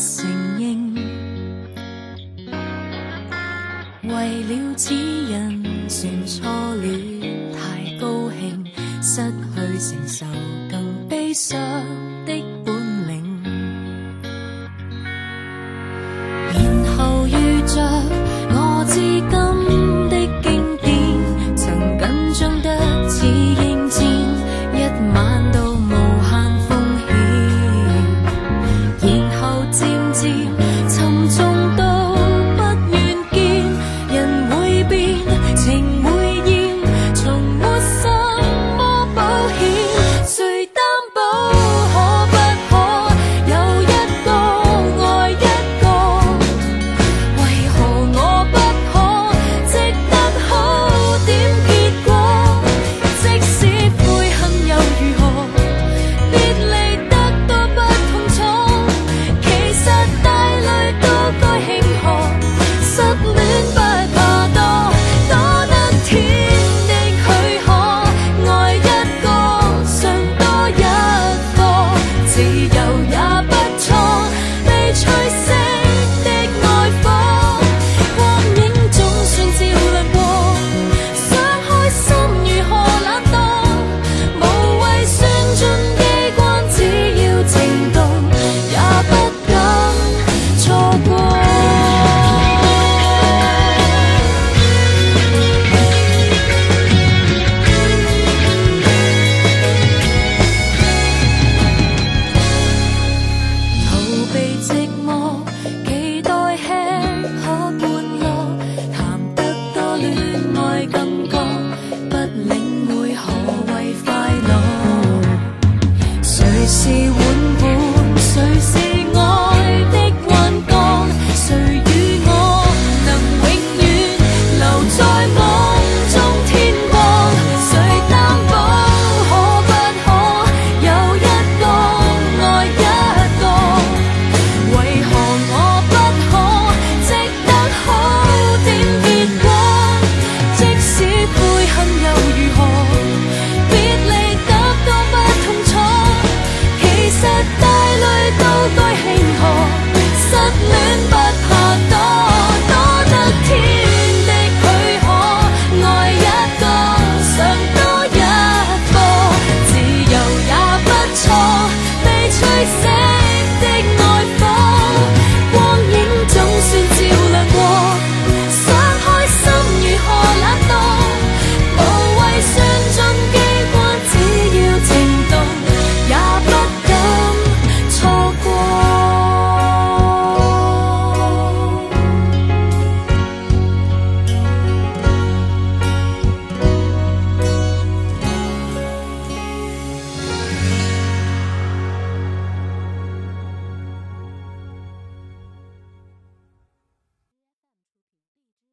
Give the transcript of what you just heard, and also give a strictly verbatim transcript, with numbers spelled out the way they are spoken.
承认，为了此人算初恋太高兴，失去承受更悲伤。